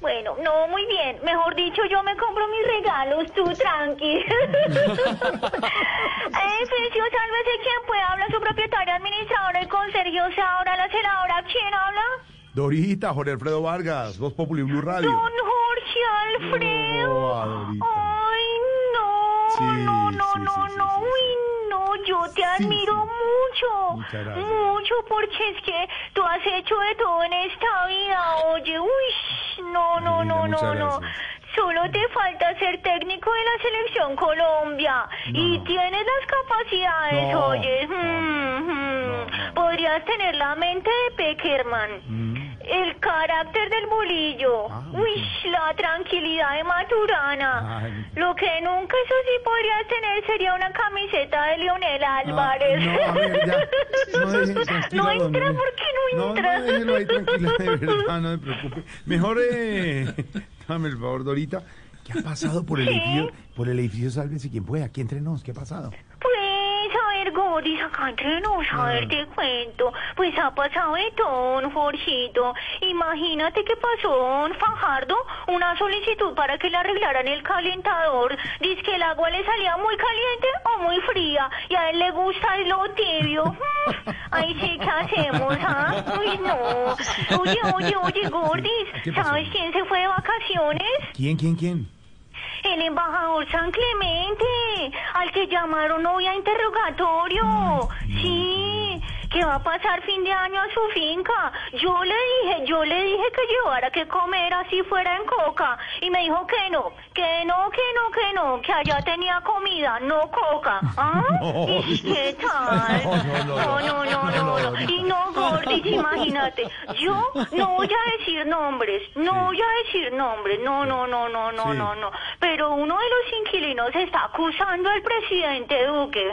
Bueno, no, muy bien. Mejor dicho, yo me compro mis regalos, tú tranqui. Efecio, sálvese quien pueda. Habla su propietaria, administradora, el conserje, o sea, ahora la celadora. ¿Quién habla? Dorita, Jorge Alfredo Vargas, Voz Populi Blue Radio. Don Jorge Alfredo. Ay, no, sí, no. Uy, no, yo te admiro mucho. Mucho, porque es que tú has hecho de todo en esta vida, oye, No. Solo te falta ser técnico de la Selección Colombia. No. Y tienes las capacidades, no. Oye. No. Podrías tener la mente de Pékerman. El carácter del bolillo. La tranquilidad de Maturana. Lo que nunca, eso sí, podrías tener sería una camiseta de Lionel Álvarez. No entra, porque no entra. No, déjelo ahí tranquila, de verdad, no me preocupe. Mejor, dame el favor, Dorita. ¿Qué ha pasado por el edificio? Por el edificio, sálvese quien pueda. Aquí entre nos, ¿qué ha pasado? Gordis, acá entre nos, a ver, te cuento. Pues ha pasado de todo, don Jorgito. Imagínate que pasó, don Fajardo, una solicitud para que le arreglaran el calentador. Dice que el agua le salía muy caliente o muy fría, y a él le gusta lo tibio. Ay, sí, ¿qué hacemos, ah? Uy, no. Oye, Gordis, ¿sabes quién se fue de vacaciones? ¿Quién? El embajador San Clemente, al que llamaron hoy a interrogatorio. Sí, que va a pasar fin de año a su finca. Yo le dije que llevara que comer, así fuera en coca, y me dijo que no, que allá tenía comida, no coca. ¿Ah? No. ¿Y qué tal? No. Y no, Gordis, imagínate. Yo no voy a decir nombres. No. Pero uno de los inquilinos está acusando al presidente Duque.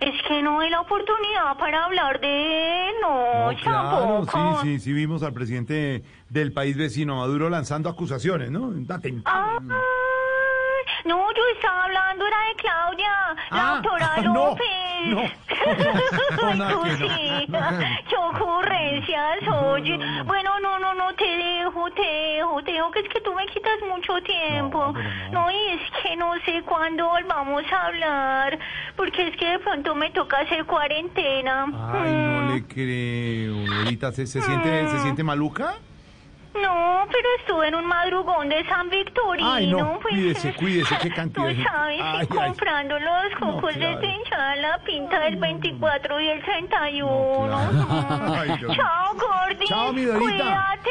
Es que no hay la oportunidad para hablar de él, no, tampoco. Claro, sí, vimos al presidente del país vecino, Maduro, lanzando acusaciones, ¿no? No, yo estaba hablando, era de Claudia, la doctora López. Qué ocurrencias, oye. Bueno, no, te dejo, que es que tú me quitas mucho tiempo. No, y es que no sé cuándo volvamos a hablar, porque es que de pronto me toca hacer cuarentena. Ay, no le creo. Ahorita se siente maluca. No, pero estuve en un madrugón de San Victorino. Ay, no, pues, cuídese, qué cantidad. Tú sabes, comprando los cocos de pinchada, la pinta del 24 y el 31. Chao, Gordy. Chao, mi Dorita. Cuídate.